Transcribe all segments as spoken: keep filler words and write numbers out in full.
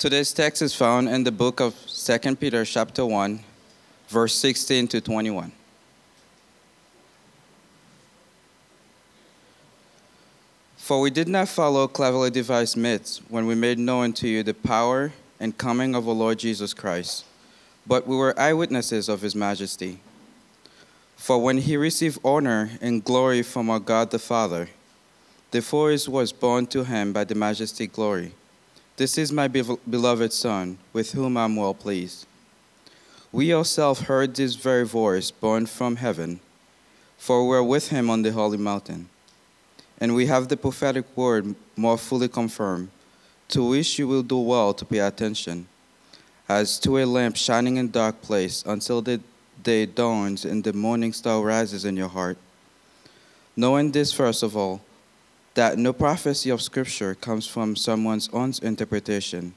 Today's text is found in the book of Second Peter chapter one, verse sixteen to twenty-one. For we did not follow cleverly devised myths when we made known to you the power and coming of our Lord Jesus Christ, but we were eyewitnesses of his majesty. For when he received honor and glory from our God the Father, the voice was borne to him by the Majestic Glory. This is my be- beloved Son, with whom I am well pleased. We ourselves heard this very voice borne from heaven, for we are with him on the holy mountain. And we have the prophetic word more fully confirmed, to which you will do well to pay attention, as to a lamp shining in a dark place until the day dawns and the morning star rises in your heart. Knowing this first of all, that no prophecy of Scripture comes from someone's own interpretation.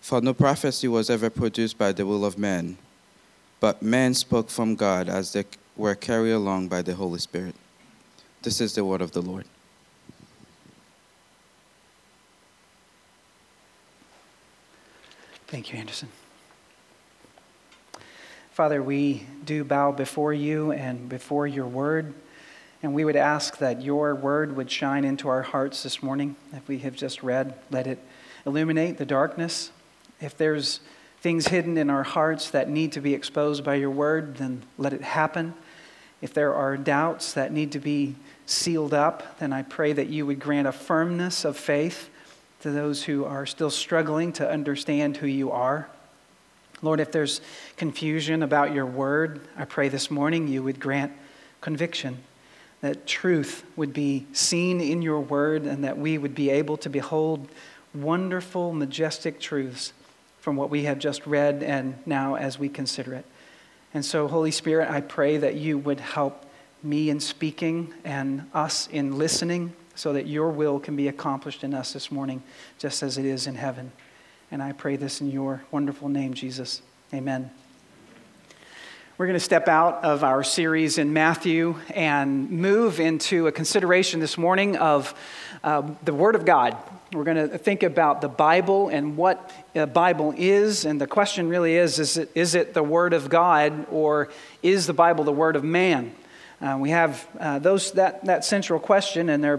For no prophecy was ever produced by the will of man, but men spoke from God as they were carried along by the Holy Spirit. This is the word of the Lord. Thank you, Anderson. Father, we do bow before you and before your word, and we would ask that your word would shine into our hearts this morning. If we have just read, let it illuminate the darkness. If there's things hidden in our hearts that need to be exposed by your word, then let it happen. If there are doubts that need to be sealed up, then I pray that you would grant a firmness of faith to those who are still struggling to understand who you are. Lord, if there's confusion about your word, I pray this morning you would grant conviction, that truth would be seen in your word, and that we would be able to behold wonderful, majestic truths from what we have just read and now as we consider it. And so, Holy Spirit, I pray that you would help me in speaking and us in listening, so that your will can be accomplished in us this morning, just as it is in heaven. And I pray this in your wonderful name, Jesus. Amen. We're going to step out of our series in Matthew and move into a consideration this morning of uh, the Word of God. We're going to think about the Bible and what the Bible is, and the question really is, is it, is it the Word of God, or is the Bible the Word of man? Uh, we have uh, those that, that central question, and they're,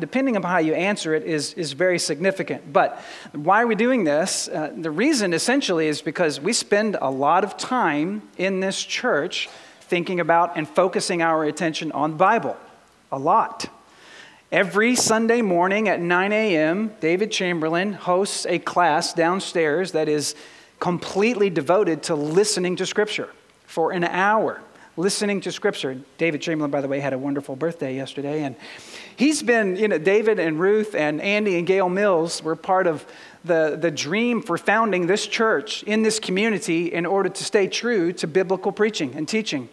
depending upon how you answer it, is, is very significant. But why are we doing this? Uh, the reason, essentially, is because we spend a lot of time in this church thinking about and focusing our attention on the Bible. A lot. Every Sunday morning at nine a.m., David Chamberlain hosts a class downstairs that is completely devoted to listening to Scripture for an hour. Listening to Scripture. David Chamberlain, by the way, had a wonderful birthday yesterday. And he's been, you know, David and Ruth and Andy and Gail Mills were part of the, the dream for founding this church in this community in order to stay true to biblical preaching and teaching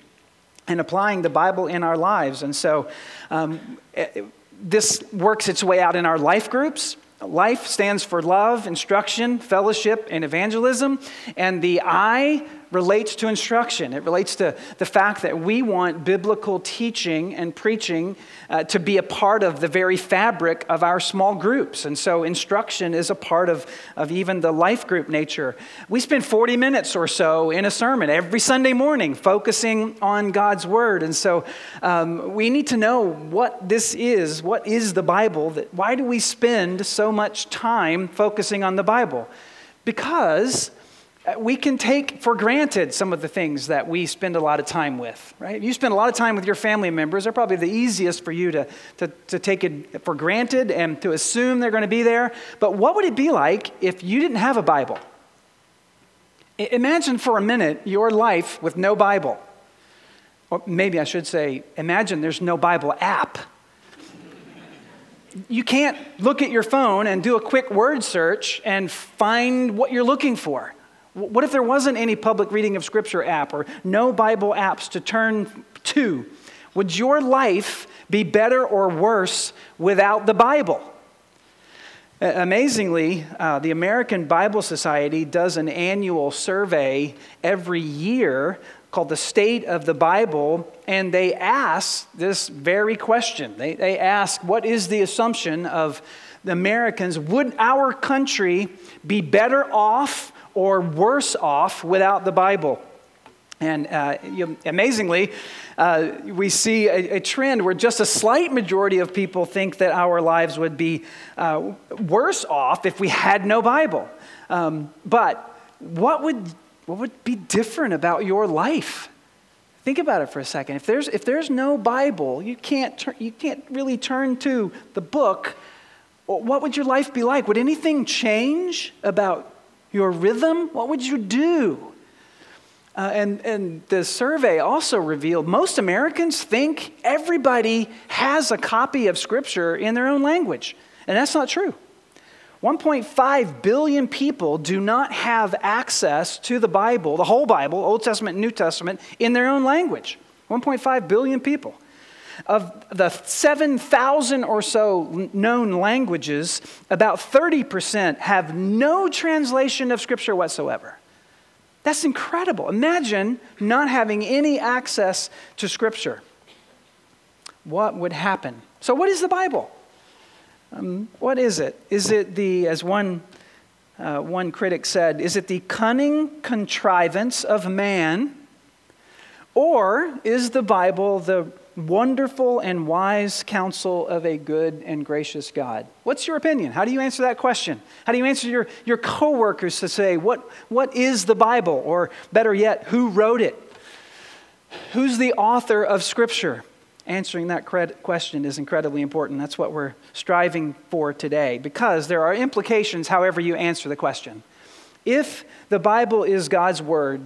and applying the Bible in our lives. And so, um, it, this works its way out in our life groups. Life stands for love, instruction, fellowship, and evangelism. And the I relates to instruction. It relates to the fact that we want biblical teaching and preaching uh, to be a part of the very fabric of our small groups. And so instruction is a part of, of even the life group nature. We spend forty minutes or so in a sermon every Sunday morning focusing on God's Word. And so um, we need to know what this is. What is the Bible? That, why do we spend so much time focusing on the Bible? Because we can take for granted some of the things that we spend a lot of time with, right? You spend a lot of time with your family members. They're probably the easiest for you to, to, to take it for granted and to assume they're going to be there. But what would it be like if you didn't have a Bible? Imagine for a minute your life with no Bible. Or maybe I should say, imagine there's no Bible app. You can't look at your phone and do a quick word search and find what you're looking for. What if there wasn't any public reading of Scripture app or no Bible apps to turn to? Would your life be better or worse without the Bible? Amazingly, uh, the American Bible Society does an annual survey every year called The State of the Bible, and they ask this very question. They, they ask, what is the assumption of the Americans? Would our country be better off or worse off without the Bible? And uh, you, amazingly, uh, we see a, a trend where just a slight majority of people think that our lives would be uh, worse off if we had no Bible. Um, but what would what would be different about your life? Think about it for a second. If there's if there's no Bible, you can't tur- you can't really turn to the book. What would your life be like? Would anything change about your rhythm? What would you do? Uh, and, and the survey also revealed most Americans think everybody has a copy of Scripture in their own language. And that's not true. one point five billion people do not have access to the Bible, the whole Bible, Old Testament, New Testament, in their own language. one point five billion people. Of the seven thousand or so known languages, about thirty percent have no translation of Scripture whatsoever. That's incredible. Imagine not having any access to Scripture. What would happen? So what is the Bible? Um, what is it? Is it the, as one uh, one critic said, is it the cunning contrivance of man? Or is the Bible the wonderful and wise counsel of a good and gracious God? What's your opinion? How do you answer that question? How do you answer your, your coworkers to say, what, what is the Bible? Or better yet, who wrote it? Who's the author of Scripture? Answering that cred- question is incredibly important. That's what we're striving for today, because there are implications however you answer the question. If the Bible is God's word,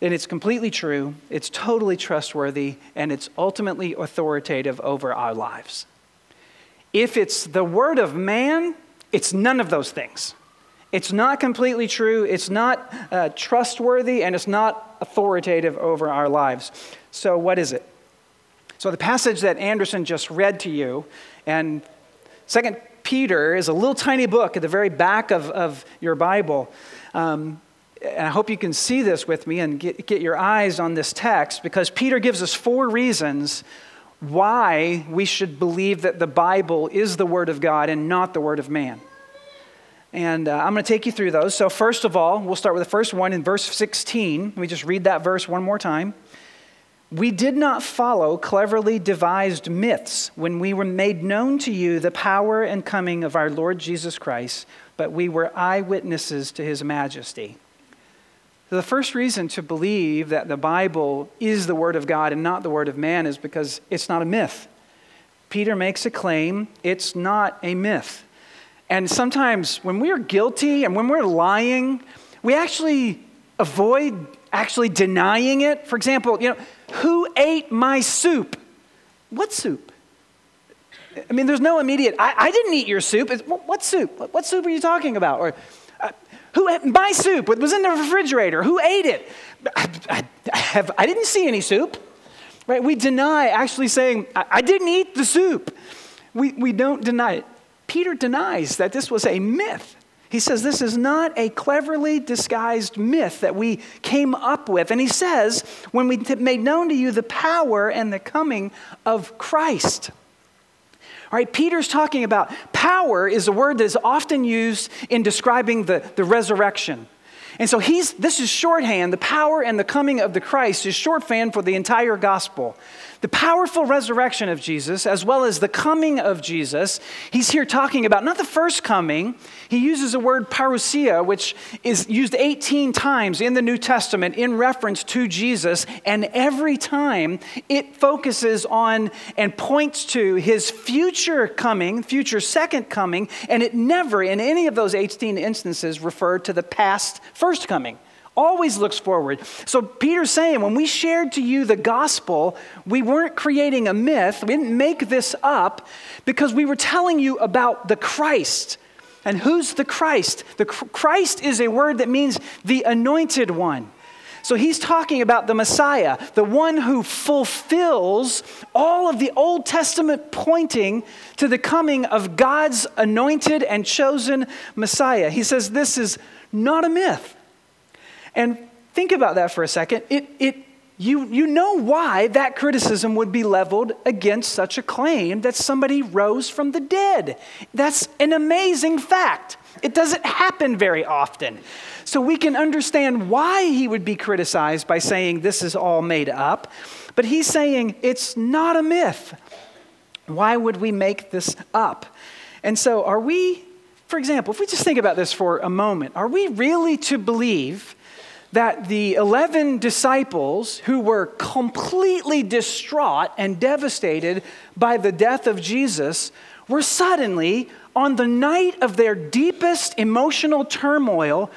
then it's completely true, it's totally trustworthy, and it's ultimately authoritative over our lives. If it's the word of man, it's none of those things. It's not completely true, it's not uh, trustworthy, and it's not authoritative over our lives. So what is it? So the passage that Anderson just read to you, and Second Peter is a little tiny book at the very back of, of your Bible. Um, and I hope you can see this with me and get, get your eyes on this text, because Peter gives us four reasons why we should believe that the Bible is the Word of God and not the Word of man. And uh, I'm going to take you through those. So first of all, we'll start with the first one in verse sixteen. Let me just read that verse one more time. We did not follow cleverly devised myths when we were made known to you the power and coming of our Lord Jesus Christ, but we were eyewitnesses to his majesty. The first reason to believe that the Bible is the Word of God and not the Word of man is because it's not a myth. Peter makes a claim, it's not a myth. And sometimes when we are guilty and when we're lying, we actually avoid actually denying it. For example, you know, who ate my soup? What soup? I mean, there's no immediate, I, I didn't eat your soup. It's, what soup? What, what soup are you talking about? Or who ate my soup? It was in the refrigerator. Who ate it? I, I, have, I didn't see any soup. Right? We deny actually saying, I, I didn't eat the soup. We, we don't deny it. Peter denies that this was a myth. He says this is not a cleverly disguised myth that we came up with. And he says, when we t- made known to you the power and the coming of Christ. All right, Peter's talking about power is a word that is often used in describing the, the resurrection. And so he's this is shorthand. The power and the coming of the Christ is shorthand for the entire gospel. The powerful resurrection of Jesus, as well as the coming of Jesus, he's here talking about not the first coming. He uses the word parousia, which is used eighteen times in the New Testament in reference to Jesus, and every time it focuses on and points to his future coming, future second coming, and it never in any of those eighteen instances referred to the past first coming. Always looks forward. So Peter's saying, when we shared to you the gospel, we weren't creating a myth. We didn't make this up, because we were telling you about the Christ. And who's the Christ? The Christ is a word that means the anointed one. So he's talking about the Messiah, the one who fulfills all of the Old Testament pointing to the coming of God's anointed and chosen Messiah. He says this is not a myth. And think about that for a second. It, it you, you know why that criticism would be leveled against such a claim that somebody rose from the dead. That's an amazing fact. It doesn't happen very often. So we can understand why he would be criticized by saying this is all made up. But he's saying it's not a myth. Why would we make this up? And so are we, for example, if we just think about this for a moment, are we really to believe that the eleven disciples who were completely distraught and devastated by the death of Jesus were suddenly, on the night of their deepest emotional turmoil,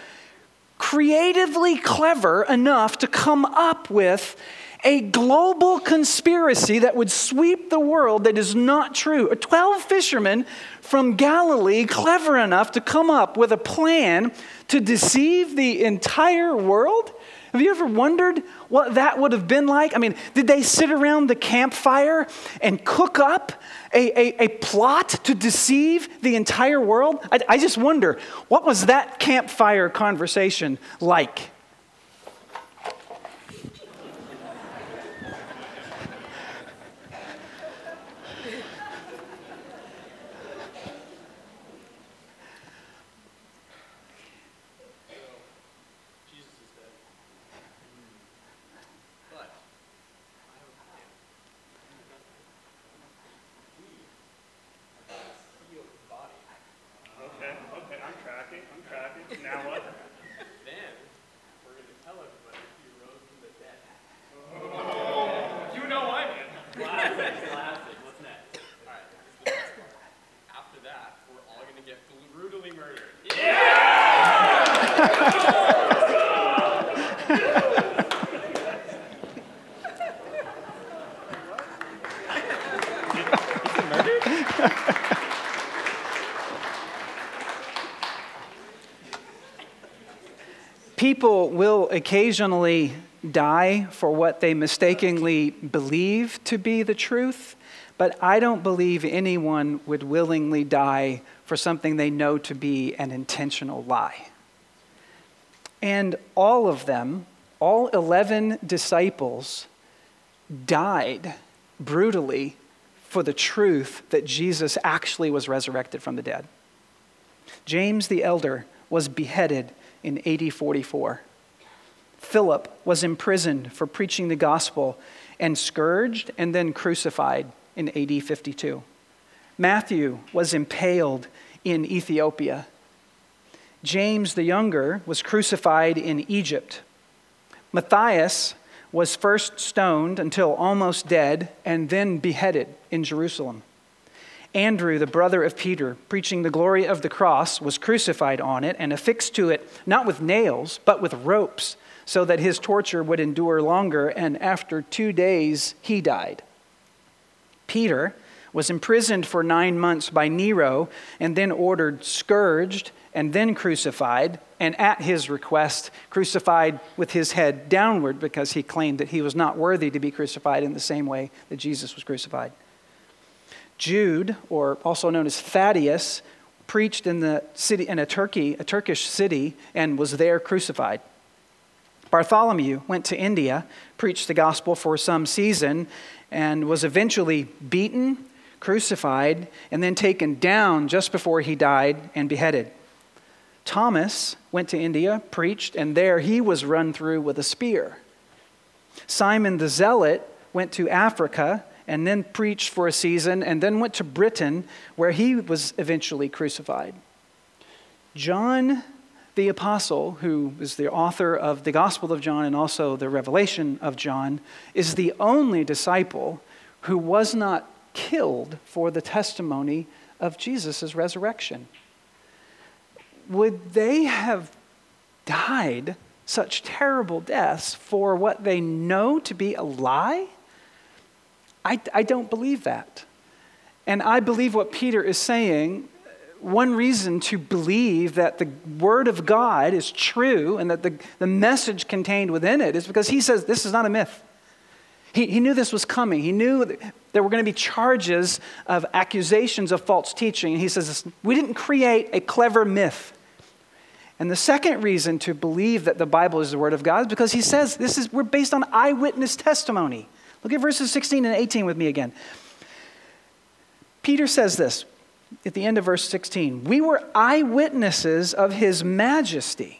creatively clever enough to come up with a global conspiracy that would sweep the world that is not true? Twelve fishermen from Galilee, clever enough to come up with a plan to deceive the entire world? Have you ever wondered what that would have been like? I mean, did they sit around the campfire and cook up a, a, a plot to deceive the entire world? I, I just wonder, what was that campfire conversation like? People will occasionally die for what they mistakenly believe to be the truth, but I don't believe anyone would willingly die for something they know to be an intentional lie. And all of them, all eleven disciples, died brutally for the truth that Jesus actually was resurrected from the dead. James the elder was beheaded in A D forty-four. Philip was imprisoned for preaching the gospel and scourged and then crucified in A D fifty-two. Matthew was impaled in Ethiopia. James the younger was crucified in Egypt. Matthias was first stoned until almost dead and then beheaded in Jerusalem. Andrew, the brother of Peter, preaching the glory of the cross, was crucified on it and affixed to it, not with nails, but with ropes, so that his torture would endure longer, and after two days, he died. Peter was imprisoned for nine months by Nero, and then ordered scourged, and then crucified, and at his request, crucified with his head downward, because he claimed that he was not worthy to be crucified in the same way that Jesus was crucified. Jude, or also known as Thaddeus, preached in the city in a Turkey, a Turkish city, and was there crucified. Bartholomew went to India, preached the gospel for some season, and was eventually beaten, crucified, and then taken down just before he died and beheaded. Thomas went to India, preached, and there he was run through with a spear. Simon the Zealot went to Africa and then preached for a season, and then went to Britain, where he was eventually crucified. John the Apostle, who is the author of the Gospel of John and also the Revelation of John, is the only disciple who was not killed for the testimony of Jesus' resurrection. Would they have died such terrible deaths for what they know to be a lie? I, I don't believe that. And I believe what Peter is saying. One reason to believe that the word of God is true and that the, the message contained within it is because he says this is not a myth. He, he knew this was coming. He knew that there were going to be charges of accusations of false teaching. And he says, we didn't create a clever myth. And the second reason to believe that the Bible is the Word of God is because he says this is, we're based on eyewitness testimony. Look at verses sixteen and eighteen with me again. Peter says this at the end of verse sixteen. We were eyewitnesses of his majesty.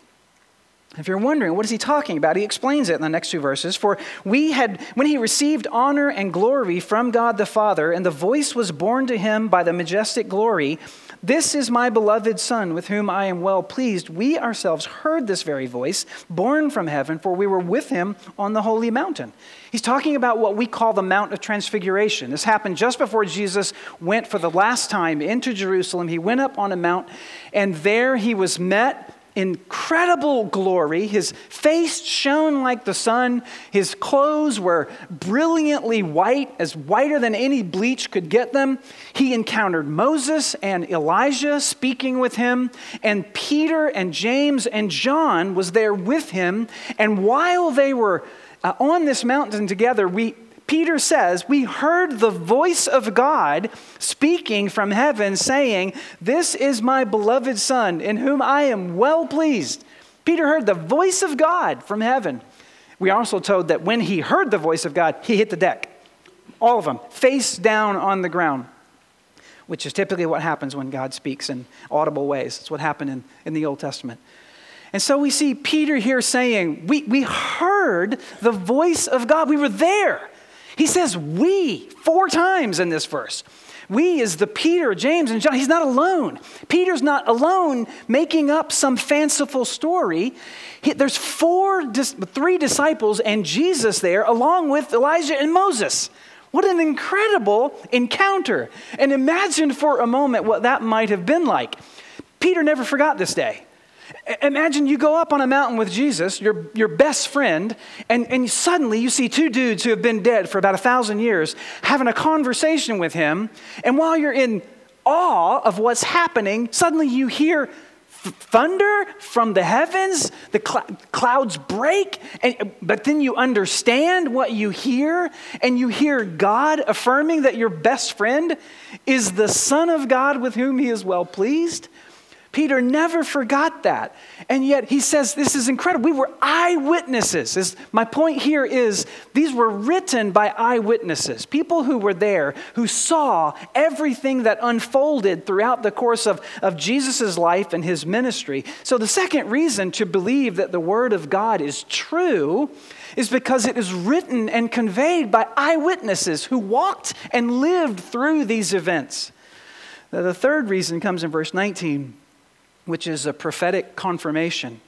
If you're wondering, what is he talking about? He explains it in the next two verses. For we had, when he received honor and glory from God the Father, and the voice was borne to him by the majestic glory, "This is my beloved Son, with whom I am well pleased." We ourselves heard this very voice, born from heaven, for we were with him on the holy mountain. He's talking about what we call the Mount of Transfiguration. This happened just before Jesus went for the last time into Jerusalem. He went up on a mount, and there he was met incredible glory. His face shone like the sun. His clothes were brilliantly white, as whiter than any bleach could get them. He encountered Moses and Elijah speaking with him, and Peter and James and John was there with him. And while they were uh, on this mountain together, we Peter says, we heard the voice of God speaking from heaven, saying, "This is my beloved Son, in whom I am well pleased." Peter heard the voice of God from heaven. We are also told that when he heard the voice of God, he hit the deck. All of them, face down on the ground, which is typically what happens when God speaks in audible ways. It's what happened in, in the Old Testament. And so we see Peter here saying, we, we heard the voice of God. We were there. He says we four times in this verse. We is the Peter, James, and John. He's not alone. Peter's not alone making up some fanciful story. He, there's four, three disciples and Jesus there along with Elijah and Moses. What an incredible encounter. And imagine for a moment what that might have been like. Peter never forgot this day. Imagine you go up on a mountain with Jesus, your, your best friend, and, and suddenly you see two dudes who have been dead for about a thousand years having a conversation with him. And while you're in awe of what's happening, suddenly you hear th- thunder from the heavens, the cl- clouds break, and, but then you understand what you hear, and you hear God affirming that your best friend is the Son of God with whom he is well pleased. Peter never forgot that. And yet he says, this is incredible. We were eyewitnesses. This, my point here is these were written by eyewitnesses, people who were there, who saw everything that unfolded throughout the course of, of Jesus' life and his ministry. So the second reason to believe that the Word of God is true is because it is written and conveyed by eyewitnesses who walked and lived through these events. Now, the third reason comes in verse nineteen. Which is a prophetic confirmation,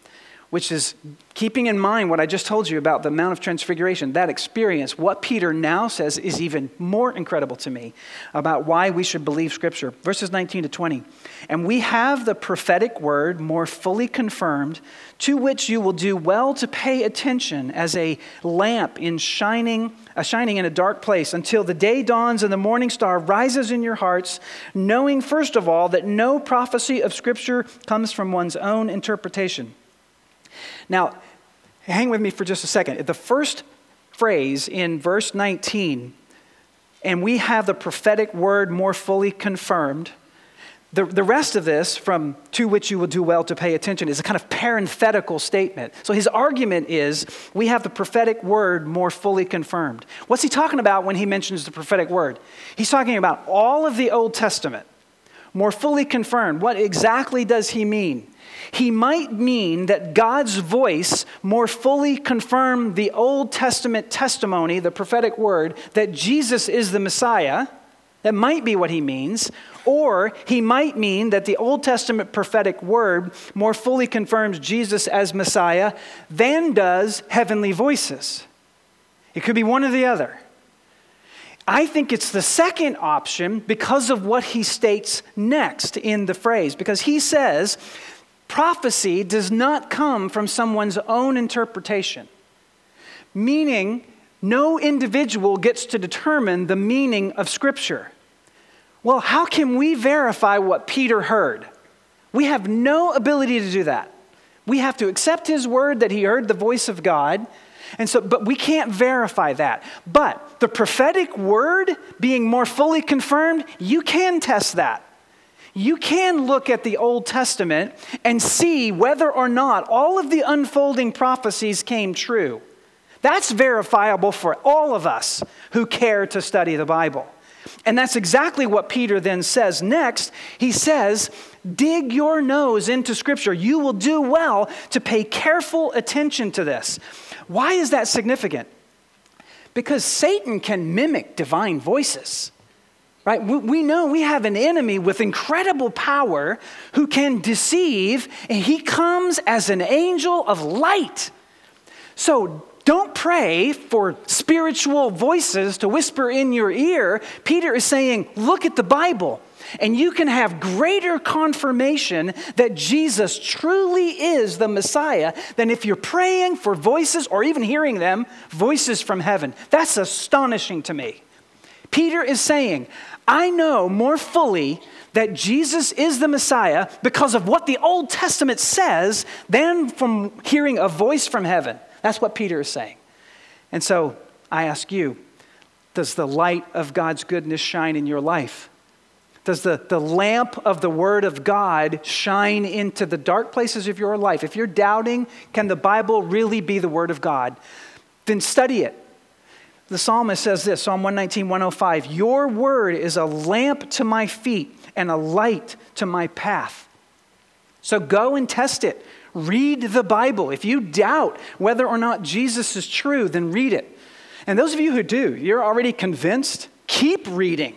which is keeping in mind what I just told you about the Mount of Transfiguration, that experience. What Peter now says is even more incredible to me about why we should believe Scripture. Verses nineteen to twenty. "And we have the prophetic word more fully confirmed, to which you will do well to pay attention as a lamp in shining, a shining in a dark place, until the day dawns and the morning star rises in your hearts, knowing first of all that no prophecy of Scripture comes from one's own interpretation." Now, hang with me for just a second. The first phrase in verse nineteen, "and we have the prophetic word more fully confirmed," The, the rest of this, from "to which you will do well to pay attention," is a kind of parenthetical statement. So his argument is, we have the prophetic word more fully confirmed. What's he talking about when he mentions the prophetic word? He's talking about all of the Old Testament. More fully confirmed. What exactly does he mean? He might mean that God's voice more fully confirmed the Old Testament testimony, the prophetic word, that Jesus is the Messiah. That might be what he means. Or he might mean that the Old Testament prophetic word more fully confirms Jesus as Messiah than does heavenly voices. It could be one or the other. I think it's the second option because of what he states next in the phrase. Because he says, prophecy does not come from someone's own interpretation. Meaning, no individual gets to determine the meaning of Scripture. Well, how can we verify what Peter heard? We have no ability to do that. We have to accept his word that he heard the voice of God, and so, but we can't verify that. But the prophetic word being more fully confirmed, you can test that. you can look at the Old Testament and see whether or not all of the unfolding prophecies came true. That's verifiable for all of us who care to study the Bible. And that's exactly what Peter then says next. He says, dig your nose into Scripture. You will do well to pay careful attention to this. Why is that significant? Because Satan can mimic divine voices, right? We know we have an enemy with incredible power who can deceive, and he comes as an angel of light. So don't pray for spiritual voices to whisper in your ear. Peter is saying, look at the Bible, and you can have greater confirmation that Jesus truly is the Messiah than if you're praying for voices or even hearing them, voices from heaven. That's astonishing to me. Peter is saying, I know more fully that Jesus is the Messiah because of what the Old Testament says than from hearing a voice from heaven. That's what Peter is saying. And so I ask you, does the light of God's goodness shine in your life? Does the, the lamp of the Word of God shine into the dark places of your life? If you're doubting, can the Bible really be the Word of God? Then study it. The psalmist says this, Psalm one nineteen, one oh five, your Word is a lamp to my feet and a light to my path. So go and test it. Read the Bible. If you doubt whether or not Jesus is true, then read it. And those of you who do, you're already convinced, keep reading.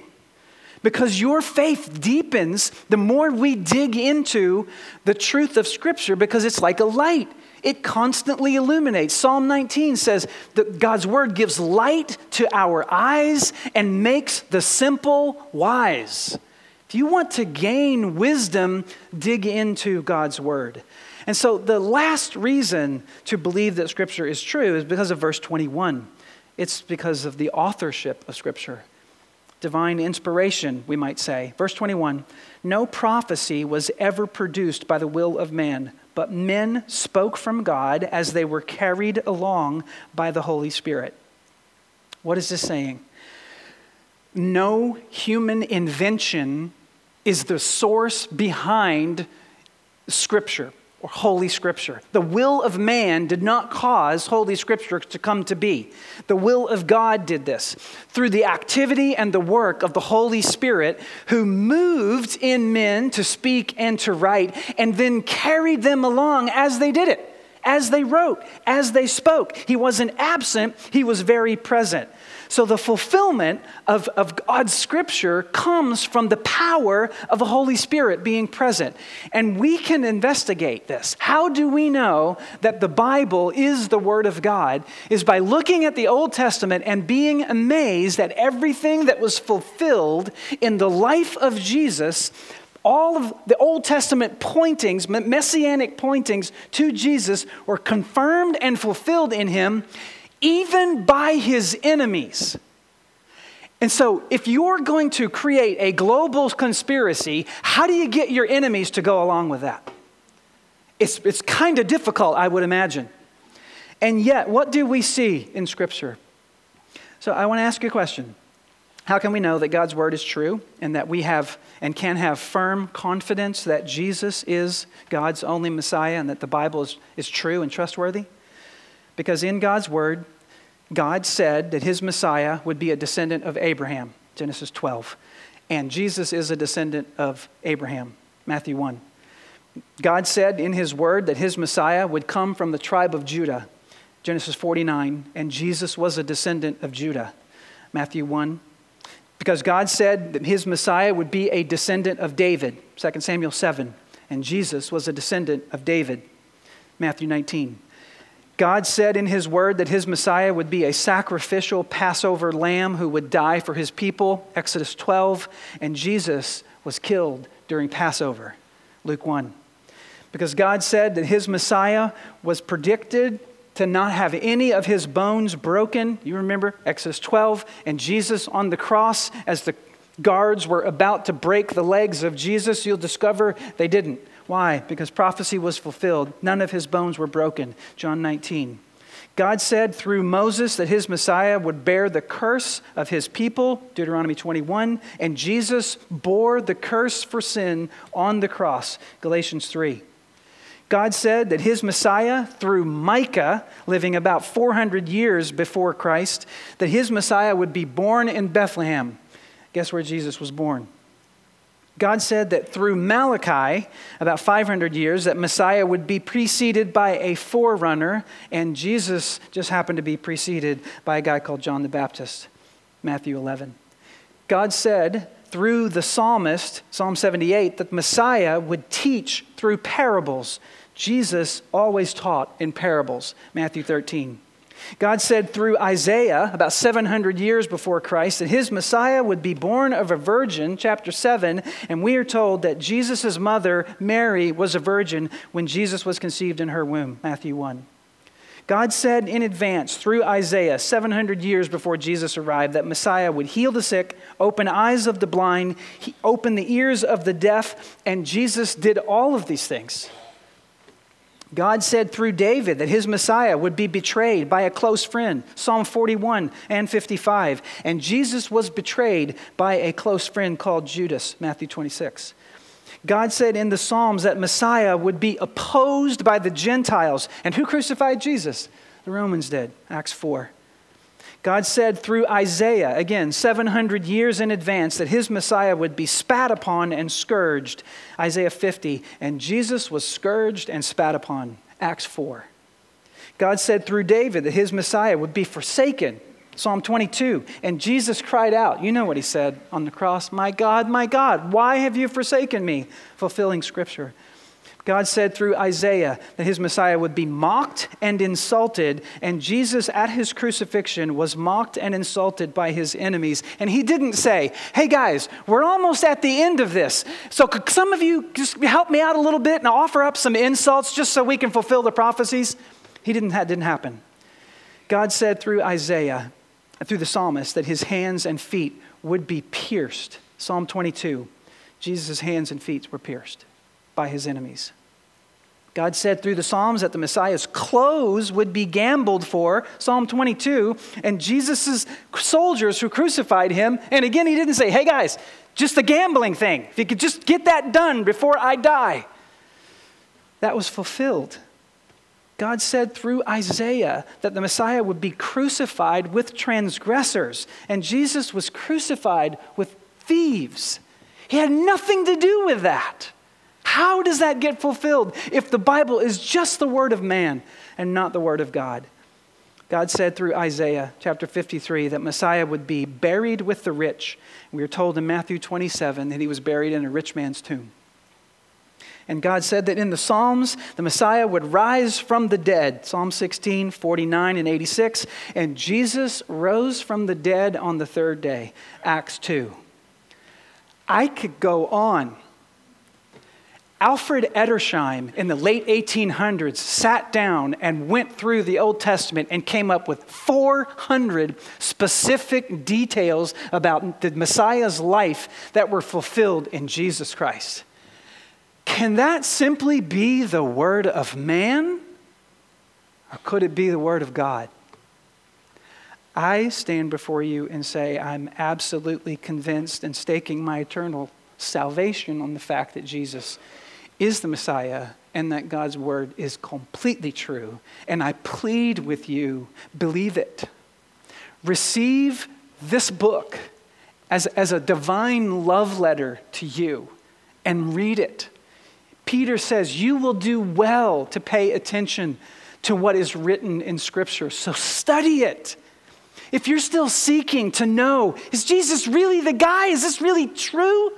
Because your faith deepens the more we dig into the truth of Scripture, because it's like a light. It constantly illuminates. Psalm nineteen says that God's Word gives light to our eyes and makes the simple wise. If you want to gain wisdom, dig into God's Word. And so the last reason to believe that Scripture is true is because of verse twenty-one. It's because of the authorship of Scripture. Divine inspiration, we might say. Verse twenty-one, no prophecy was ever produced by the will of man, but men spoke from God as they were carried along by the Holy Spirit. What is this saying? No human invention is the source behind Scripture or Holy Scripture. The will of man did not cause Holy Scripture to come to be. The will of God did this through the activity and the work of the Holy Spirit, who moved in men to speak and to write, and then carried them along as they did it, as they wrote, as they spoke. He wasn't absent, he was very present. So the fulfillment of, of God's Scripture comes from the power of the Holy Spirit being present. And we can investigate this. How do we know that the Bible is the Word of God? Is by looking at the Old Testament and being amazed at everything that was fulfilled in the life of Jesus. All of the Old Testament pointings, messianic pointings to Jesus were confirmed and fulfilled in him, even by his enemies. And so if you're going to create a global conspiracy, how do you get your enemies to go along with that? It's, it's kind of difficult, I would imagine. And yet, what do we see in Scripture? So I want to ask you a question. How can we know that God's Word is true and that we have and can have firm confidence that Jesus is God's only Messiah and that the Bible is, is true and trustworthy? Because in God's Word, God said that his Messiah would be a descendant of Abraham, Genesis twelve. And Jesus is a descendant of Abraham, Matthew one. God said in his Word that his Messiah would come from the tribe of Judah, Genesis forty-nine. And Jesus was a descendant of Judah, Matthew one. Because God said that his Messiah would be a descendant of David, Second Samuel seven, and Jesus was a descendant of David, Matthew nineteen. God said in his Word that his Messiah would be a sacrificial Passover lamb who would die for his people, Exodus twelve, and Jesus was killed during Passover, Luke one. Because God said that his Messiah was predicted to not have any of his bones broken. You remember Exodus twelve, and Jesus on the cross, as the guards were about to break the legs of Jesus, you'll discover they didn't. Why? Because prophecy was fulfilled. None of his bones were broken. John nineteen. God said through Moses that his Messiah would bear the curse of his people, Deuteronomy twenty-one, and Jesus bore the curse for sin on the cross, Galatians three. God said that his Messiah, through Micah, living about four hundred years before Christ, that his Messiah would be born in Bethlehem. Guess where Jesus was born? God said that through Malachi, about five hundred years, that Messiah would be preceded by a forerunner, and Jesus just happened to be preceded by a guy called John the Baptist, Matthew eleven. God said through the psalmist, Psalm seventy-eight, that Messiah would teach through parables. Jesus always taught in parables, Matthew thirteen. God said through Isaiah, about seven hundred years before Christ, that his Messiah would be born of a virgin, chapter seven, and we are told that Jesus' mother, Mary, was a virgin when Jesus was conceived in her womb, Matthew one. God said in advance through Isaiah, seven hundred years before Jesus arrived, that Messiah would heal the sick, open eyes of the blind, open the ears of the deaf, and Jesus did all of these things. God said through David that his Messiah would be betrayed by a close friend, Psalm forty-one and fifty-five. And Jesus was betrayed by a close friend called Judas, Matthew twenty-six. God said in the Psalms that Messiah would be opposed by the Gentiles. And who crucified Jesus? The Romans did, Acts four. God said through Isaiah, again, seven hundred years in advance, that his Messiah would be spat upon and scourged, Isaiah fifty, and Jesus was scourged and spat upon, Acts four. God said through David that his Messiah would be forsaken, Psalm twenty-two, and Jesus cried out, you know what he said on the cross, "My God, my God, why have you forsaken me?" Fulfilling Scripture. God said through Isaiah that his Messiah would be mocked and insulted, and Jesus at his crucifixion was mocked and insulted by his enemies. And he didn't say, "Hey guys, we're almost at the end of this, so could some of you just help me out a little bit and offer up some insults just so we can fulfill the prophecies?" He didn't, that didn't happen. God said through Isaiah, through the psalmist, that his hands and feet would be pierced. Psalm twenty-two, Jesus' hands and feet were pierced by his enemies. God said through the Psalms that the Messiah's clothes would be gambled for, Psalm twenty-two, and Jesus' soldiers who crucified him. And again, he didn't say, "Hey guys, just the gambling thing. If you could just get that done before I die." That was fulfilled. God said through Isaiah that the Messiah would be crucified with transgressors, and Jesus was crucified with thieves. He had nothing to do with that. How does that get fulfilled if the Bible is just the word of man and not the word of God? God said through Isaiah chapter fifty-three that Messiah would be buried with the rich. We are told in Matthew twenty-seven that he was buried in a rich man's tomb. And God said that in the Psalms, the Messiah would rise from the dead. Psalm sixteen, forty-nine and eighty-six. And Jesus rose from the dead on the third day. Acts two. I could go on. Alfred Edersheim in the late eighteen hundreds sat down and went through the Old Testament and came up with four hundred specific details about the Messiah's life that were fulfilled in Jesus Christ. Can that simply be the word of man? Or could it be the word of God? I stand before you and say I'm absolutely convinced and staking my eternal salvation on the fact that Jesus is the Messiah and that God's word is completely true. And I plead with you, believe it. Receive this book as, as a divine love letter to you and read it. Peter says you will do well to pay attention to what is written in Scripture. So study it. If you're still seeking to know, is Jesus really the guy? Is this really true?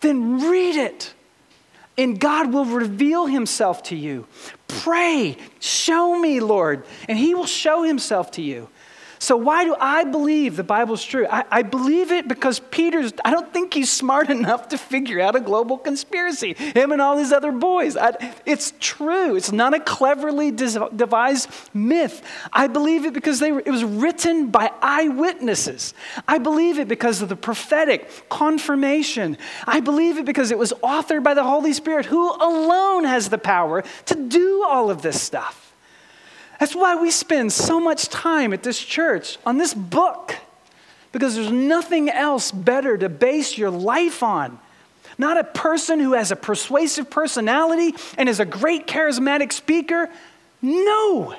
Then read it. And God will reveal himself to you. Pray, show me, Lord. And he will show himself to you. So why do I believe the Bible's true? I, I believe it because Peter's, I don't think he's smart enough to figure out a global conspiracy. Him and all these other boys. I, it's true. It's not a cleverly devised myth. I believe it because they were, it was written by eyewitnesses. I believe it because of the prophetic confirmation. I believe it because it was authored by the Holy Spirit, who alone has the power to do all of this stuff. That's why we spend so much time at this church on this book, because there's nothing else better to base your life on. Not a person who has a persuasive personality and is a great charismatic speaker. No.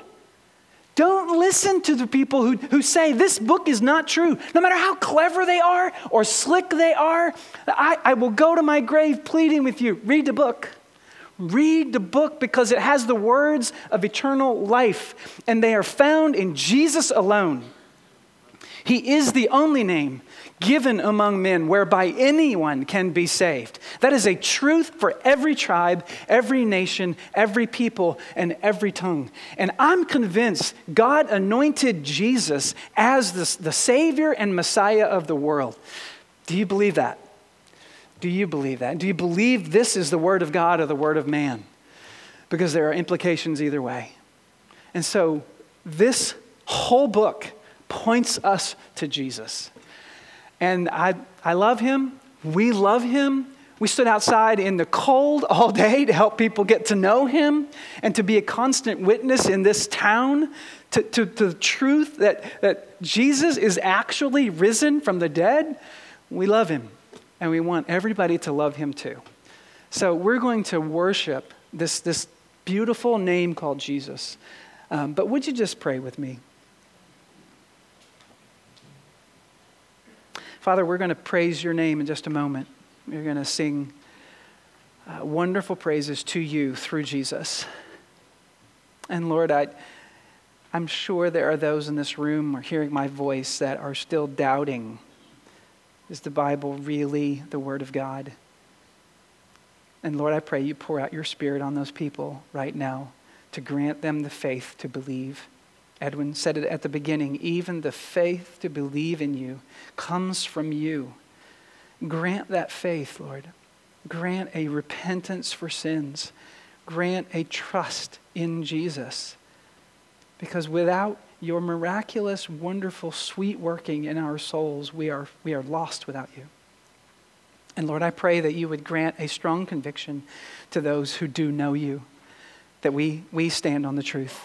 Don't listen to the people who, who say this book is not true. No matter how clever they are or slick they are, I, I will go to my grave pleading with you, read the book. Read the book, because it has the words of eternal life, and they are found in Jesus alone. He is the only name given among men whereby anyone can be saved. That is a truth for every tribe, every nation, every people, and every tongue. And I'm convinced God anointed Jesus as the, the Savior and Messiah of the world. Do you believe that? Do you believe that? Do you believe this is the word of God or the word of man? Because there are implications either way. And so this whole book points us to Jesus. And I, I love him. We love him. We stood outside in the cold all day to help people get to know him and to be a constant witness in this town to, to, to the truth that, that Jesus is actually risen from the dead. We love him. And we want everybody to love him too. So we're going to worship this, this beautiful name called Jesus. Um, but would you just pray with me? Father, we're going to praise your name in just a moment. We're going to sing uh, wonderful praises to you through Jesus. And Lord, I, I'm sure there are those in this room or hearing my voice that are still doubting. Is the Bible really the word of God? And Lord, I pray you pour out your spirit on those people right now to grant them the faith to believe. Edwin said it at the beginning, even the faith to believe in you comes from you. Grant that faith, Lord. Grant a repentance for sins. Grant a trust in Jesus. Because without your miraculous, wonderful, sweet working in our souls, we are, we are lost without you. And Lord, I pray that you would grant a strong conviction to those who do know you, that we, we stand on the truth.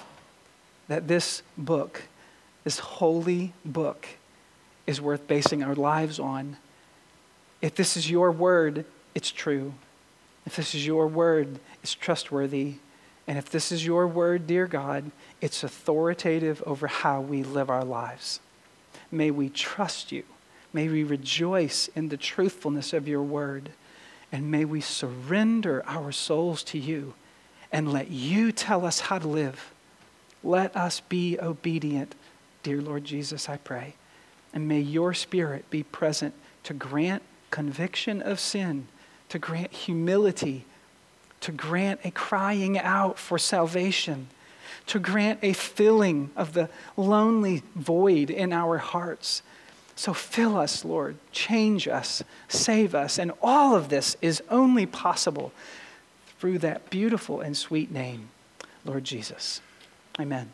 That this book, this holy book, is worth basing our lives on. If this is your word, it's true. If this is your word, it's trustworthy. And if this is your word, dear God, it's authoritative over how we live our lives. May we trust you. May we rejoice in the truthfulness of your word. And may we surrender our souls to you and let you tell us how to live. Let us be obedient, dear Lord Jesus, I pray. And may your spirit be present to grant conviction of sin, to grant humility, to grant a crying out for salvation, to grant a filling of the lonely void in our hearts. So fill us, Lord, change us, save us. And all of this is only possible through that beautiful and sweet name, Lord Jesus. Amen.